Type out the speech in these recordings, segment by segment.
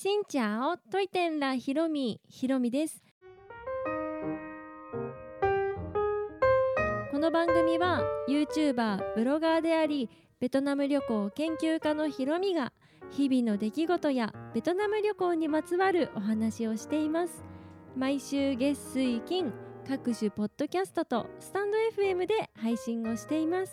しんちゃおといてんらひろみです。この番組は YouTuber ブロガーでありベトナム旅行研究家のひろみが日々の出来事やベトナム旅行にまつわるお話をしています。毎週月水金各種ポッドキャストとスタンド FM で配信をしています。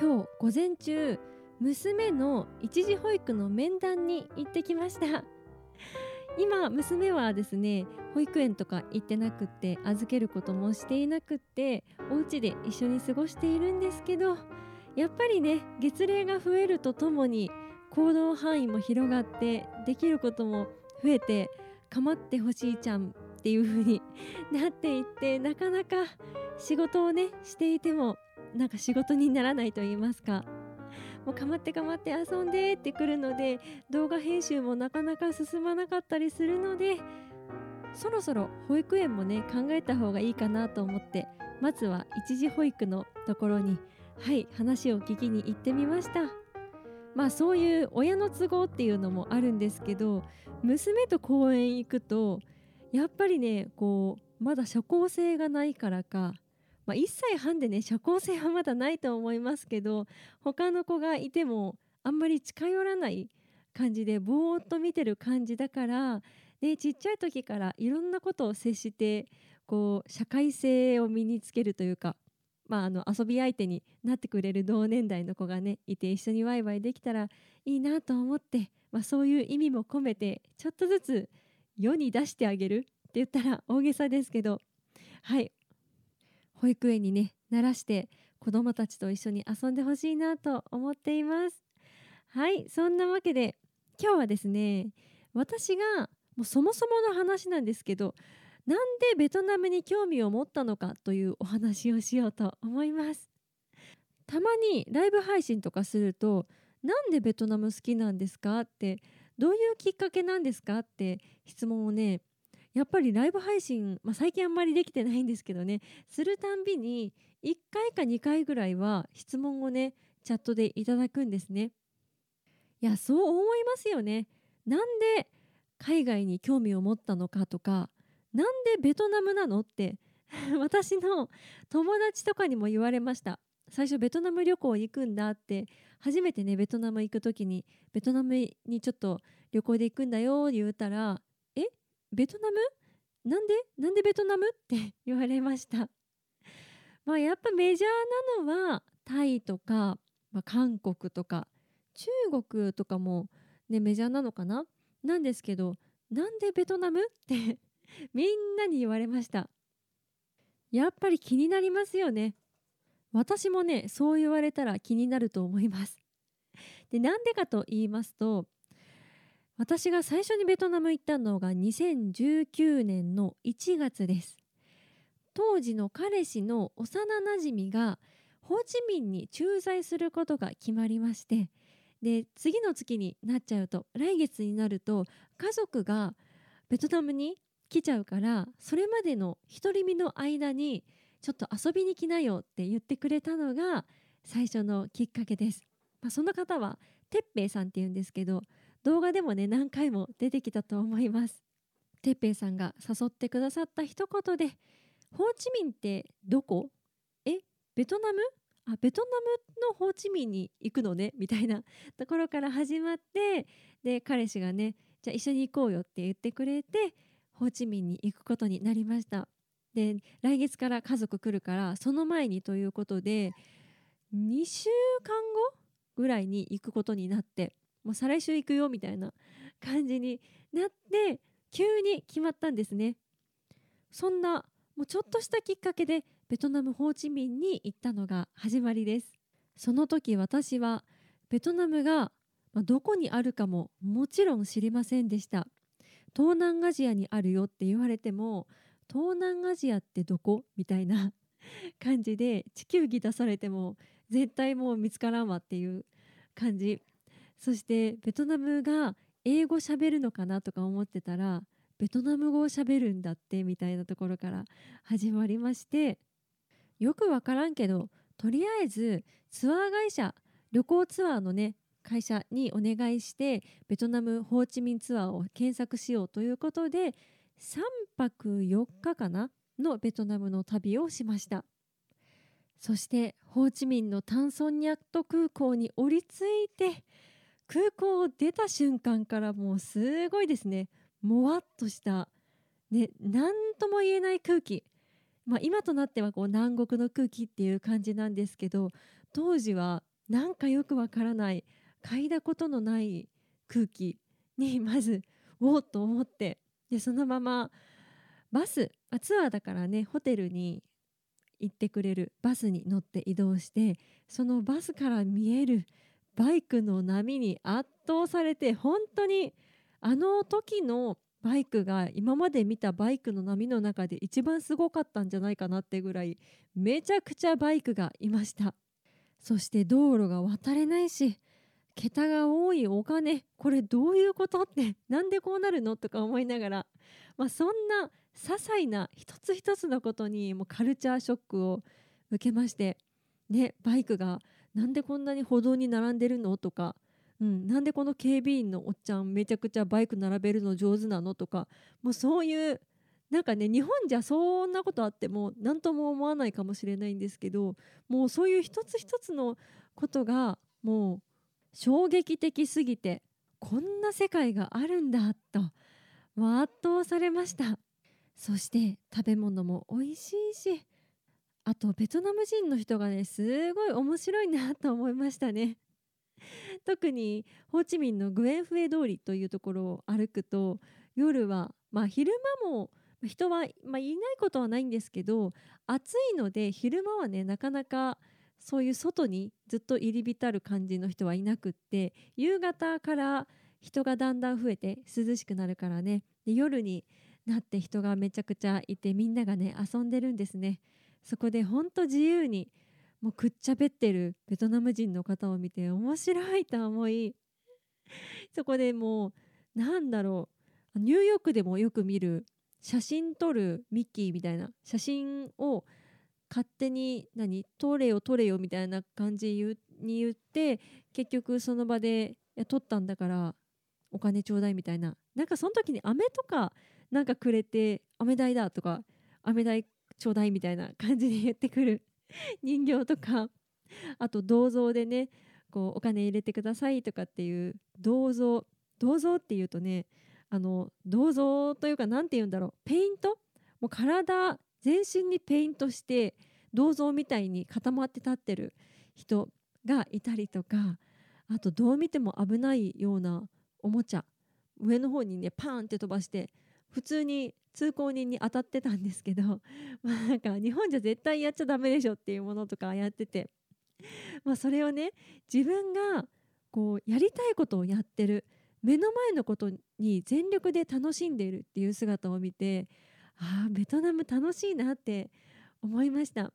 今日午前中、娘の一時保育の面談に行ってきました。今娘はですね、保育園とか行ってなくって預けることもしていなくってお家で一緒に過ごしているんですけど、やっぱりね、月齢が増えるとともに行動範囲も広がってできることも増えて、構ってほしいちゃんっていう風になっていって、なかなか仕事をねしていてもなんか仕事にならないと言いますか、もう構って遊んでってくるので、動画編集もなかなか進まなかったりするので、そろそろ保育園もね考えた方がいいかなと思って、まずは一時保育のところに話を聞きに行ってみました。そういう親の都合っていうのもあるんですけど、娘と公園行くとやっぱりね、こうまだ社交性がないからか、1歳半でね社交性はまだないと思いますけど、他の子がいてもあんまり近寄らない感じでぼーっと見てる感じだから、ね、ちっちゃい時からいろんなことを接して、こう社会性を身につけるというか、遊び相手になってくれる同年代の子がねいて、一緒にワイワイできたらいいなと思って、そういう意味も込めてちょっとずつ世に出してあげるって言ったら大げさですけど、保育園にね慣らして子どもたちと一緒に遊んでほしいなと思っています。そんなわけで今日はですね、私がもうそもそもの話なんですけど、なんでベトナムに興味を持ったのかというお話をしようと思います。たまにライブ配信とかすると、なんでベトナム好きなんですかって、どういうきっかけなんですかって質問をね、やっぱりライブ配信、最近あんまりできてないんですけどね、するたんびに1回か2回ぐらいは質問をねチャットでいただくんですね。いや、そう思いますよね。なんで海外に興味を持ったのかとか、なんでベトナムなのって私の友達とかにも言われました。最初ベトナム旅行行くんだって、初めてねベトナム行く時に、ベトナムにちょっと旅行で行くんだよって言ったら、ベトナム？なんでベトナム？って言われました。やっぱメジャーなのはタイとか、韓国とか中国とかも、ね、メジャーなのかな、なんですけど、なんでベトナム？ってみんなに言われました。やっぱり気になりますよね。私もねそう言われたら気になると思います。で、なんでかと言いますと、私が最初にベトナム行ったのが2019年の1月です。当時の彼氏の幼なじみがホーチミンに駐在することが決まりまして、で次の月になっちゃうと、来月になると家族がベトナムに来ちゃうから、それまでの独り身の間にちょっと遊びに来なよって言ってくれたのが最初のきっかけです。その方はてっぺいさんっていうんですけど、動画でもね何回も出てきたと思います。てっぺいさんが誘ってくださった一言で、ホーチミンってどこ？ベトナム？ベトナムのホーチミンに行くのねみたいなところから始まって、で彼氏がねじゃあ一緒に行こうよって言ってくれて、ホーチミンに行くことになりました。で来月から家族来るから、その前にということで2週間後ぐらいに行くことになって、もう再来週行くよみたいな感じになって、急に決まったんですね。そんなもうちょっとしたきっかけでベトナムホーチミンに行ったのが始まりです。その時私はベトナムがどこにあるかももちろん知りませんでした。東南アジアにあるよって言われても、東南アジアってどこ？みたいな感じで地球儀出されても絶対もう見つからんわっていう感じ。そしてベトナムが英語喋るのかなとか思ってたら、ベトナム語を喋るんだってみたいなところから始まりまして、よくわからんけどとりあえずツアー会社、旅行ツアーのね会社にお願いしてベトナムホーチミンツアーを検索しようということで3泊4日かなのベトナムの旅をしました。そしてホーチミンのタンソンニャット空港に降りついて、空港を出た瞬間からもうすごいですね、もわっとした、ね、何とも言えない空気、今となってはこう南国の空気っていう感じなんですけど、当時はなんかよくわからない嗅いだことのない空気にまずおっと思って、でそのままバスツアーだからね、ホテルに行ってくれるバスに乗って移動して、そのバスから見えるバイクの波に圧倒されて、本当にあの時のバイクが今まで見たバイクの波の中で一番すごかったんじゃないかなってぐらいめちゃくちゃバイクがいました。そして道路が渡れないし、桁が多いお金、これどういうことって、なんでこうなるのとか思いながら、そんな些細な一つ一つのことにもうカルチャーショックを受けまして、ね、バイクがなんでこんなに歩道に並んでるのとか、なんでこの警備員のおっちゃんめちゃくちゃバイク並べるの上手なのとか、もうそういうなんかね、日本じゃそんなことあっても何とも思わないかもしれないんですけど、もうそういう一つ一つのことがもう衝撃的すぎて、こんな世界があるんだと圧倒されました。そして食べ物も美味しいし、あとベトナム人の人がねすごい面白いなと思いましたね。特にホーチミンのグエンフエ通りというところを歩くと、夜は昼間も人は、いないことはないんですけど、暑いので昼間はねなかなかそういう外にずっと入り浸る感じの人はいなくって、夕方から人がだんだん増えて涼しくなるからね、で夜になって人がめちゃくちゃいて、みんながね遊んでるんですね。そこでほんと自由にもうくっちゃべってるベトナム人の方を見て面白いと思い、そこでもうニューヨークでもよく見る写真撮るミッキーみたいな、写真を勝手に撮れよみたいな感じに言って、結局その場で撮ったんだからお金ちょうだいみたいな、なんかその時に飴とかなんかくれて、飴代だとか飴代ちょうだいみたいな感じで言ってくる人形とか、あと銅像でねこうお金入れてくださいとかっていう銅像っていうとね、銅像というかなんて言うんだろう、ペイント、もう体全身にペイントして銅像みたいに固まって立ってる人がいたりとか、あとどう見ても危ないようなおもちゃ、上の方にねパーンって飛ばして普通に通行人に当たってたんですけど、なんか日本じゃ絶対やっちゃダメでしょっていうものとかやってて、それをね自分がこうやりたいことをやってる、目の前のことに全力で楽しんでいるっていう姿を見て、ベトナム楽しいなって思いました。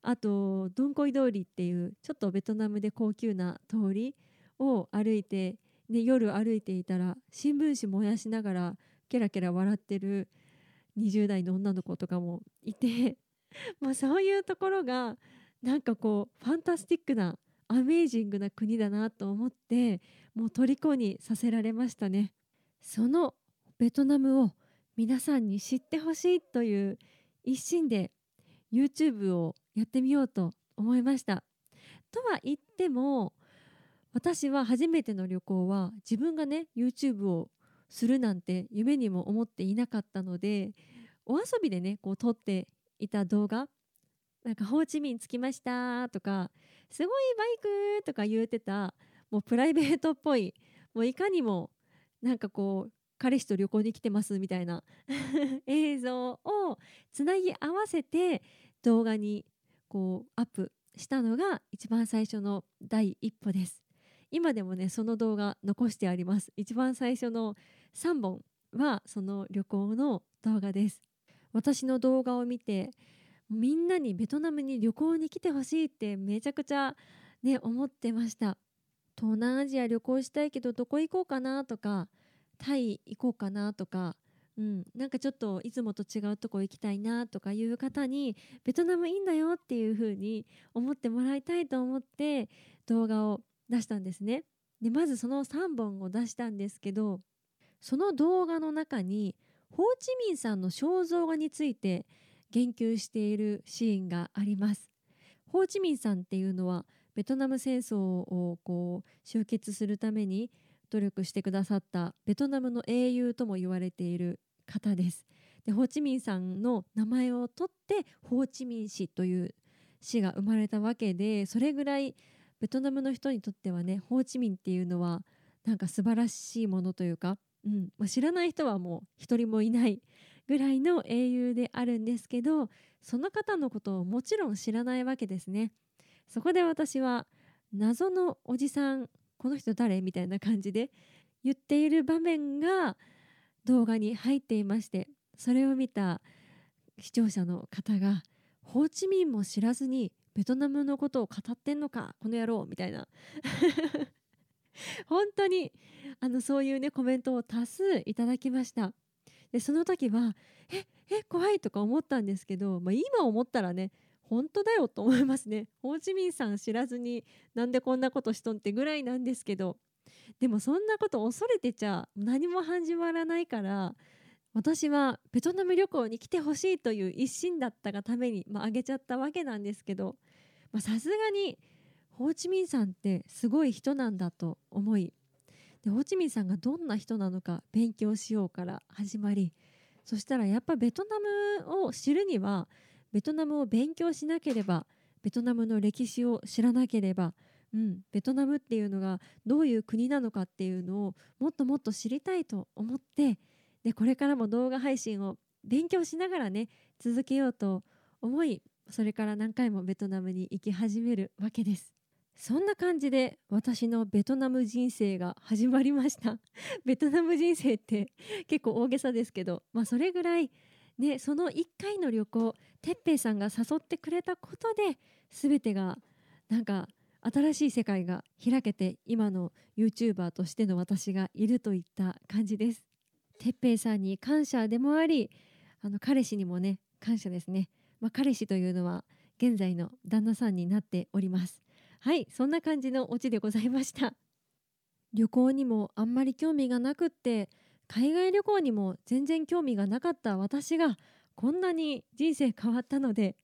あとドンコイ通りっていうちょっとベトナムで高級な通りを歩いて、で夜歩いていたら新聞紙燃やしながらケラケラ笑ってる20代の女の子とかもいて、そういうところがなんかこうファンタスティックなアメージングな国だなと思って、もう虜にさせられましたね。そのベトナムを皆さんに知ってほしいという一心で YouTube をやってみようと思いました。とは言っても、私は初めての旅行は自分がね YouTube をするなんて夢にも思っていなかったので、お遊びでねこう撮っていた動画、なんかホーチミン着きましたとか、すごいバイクとか言うてた、もうプライベートっぽい、もういかにもなんかこう彼氏と旅行に来てますみたいな映像をつなぎ合わせて動画にこうアップしたのが一番最初の第一歩です。今でもねその動画残してあります。一番最初の3本はその旅行の動画です。私の動画を見てみんなにベトナムに旅行に来てほしいってめちゃくちゃね思ってました。東南アジア旅行したいけどどこ行こうかなとか、タイ行こうかなとか、なんかちょっといつもと違うとこ行きたいなとかいう方にベトナムいいんだよっていう風に思ってもらいたいと思って動画を出したんですね。でまずその3本を出したんですけど、その動画の中にホーチミンさんの肖像画について言及しているシーンがあります。ホーチミンさんっていうのはベトナム戦争をこう終結するために努力してくださったベトナムの英雄とも言われている方です。でホーチミンさんの名前を取ってホーチミン市という市が生まれたわけで、それぐらいベトナムの人にとってはね、ホーチミンっていうのはなんか素晴らしいものというか、知らない人はもう一人もいないぐらいの英雄であるんですけど、その方のことをもちろん知らないわけですね。そこで私は謎のおじさん、この人誰？みたいな感じで言っている場面が動画に入っていまして、それを見た視聴者の方がホーチミンも知らずにベトナムのことを語ってんのかこの野郎みたいな本当にそういうねコメントを多数いただきました。でその時は怖いとか思ったんですけど、今思ったらね本当だよと思いますね。ホーチミンさん知らずになんでこんなことしとんってぐらいなんですけど、でもそんなこと恐れてちゃ何も始まらないから、私はベトナム旅行に来てほしいという一心だったがためにあげちゃったわけなんですけど、さすがにホーチミンさんってすごい人なんだと思い、でホーチミンさんがどんな人なのか勉強しようから始まり、そしたらやっぱベトナムを知るにはベトナムを勉強しなければ、ベトナムの歴史を知らなければ、ベトナムっていうのがどういう国なのかっていうのをもっともっと知りたいと思って、でこれからも動画配信を勉強しながらね続けようと思い、それから何回もベトナムに行き始めるわけです。そんな感じで私のベトナム人生が始まりましたベトナム人生って結構大げさですけど、それぐらい、ね、その1回の旅行、てっぺいさんが誘ってくれたことで全てがなんか新しい世界が開けて、今の YouTuber としての私がいるといった感じです。てっぺいさんに感謝でもあり、彼氏にもね感謝ですね。彼氏というのは現在の旦那さんになっております。はい、そんな感じのオチでございました。旅行にもあんまり興味がなくって、海外旅行にも全然興味がなかった私がこんなに人生変わったので、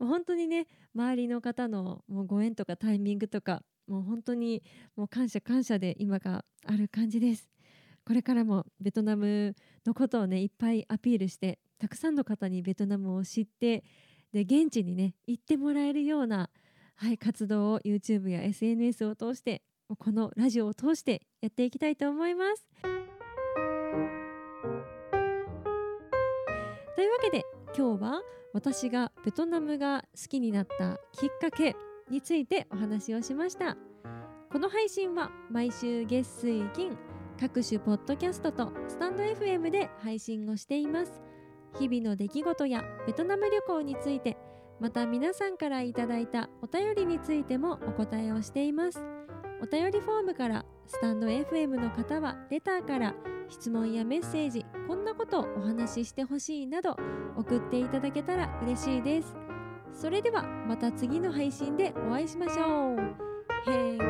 本当にね周りの方のもうご縁とかタイミングとか、もう本当にもう感謝で今がある感じです。これからもベトナムのことをねいっぱいアピールして、たくさんの方にベトナムを知って、で現地にね行ってもらえるような活動を YouTube や SNS を通して、このラジオを通してやっていきたいと思います。というわけで今日は私がベトナムが好きになったきっかけについてお話をしました。この配信は毎週月水金各種ポッドキャストとスタンド FM で配信をしています。日々の出来事やベトナム旅行について、また皆さんからいただいたお便りについてもお答えをしています。お便りフォームから、スタンド FM の方はレターから、質問やメッセージ、こんなことをお話ししてほしいなど送っていただけたら嬉しいです。それではまた次の配信でお会いしましょう。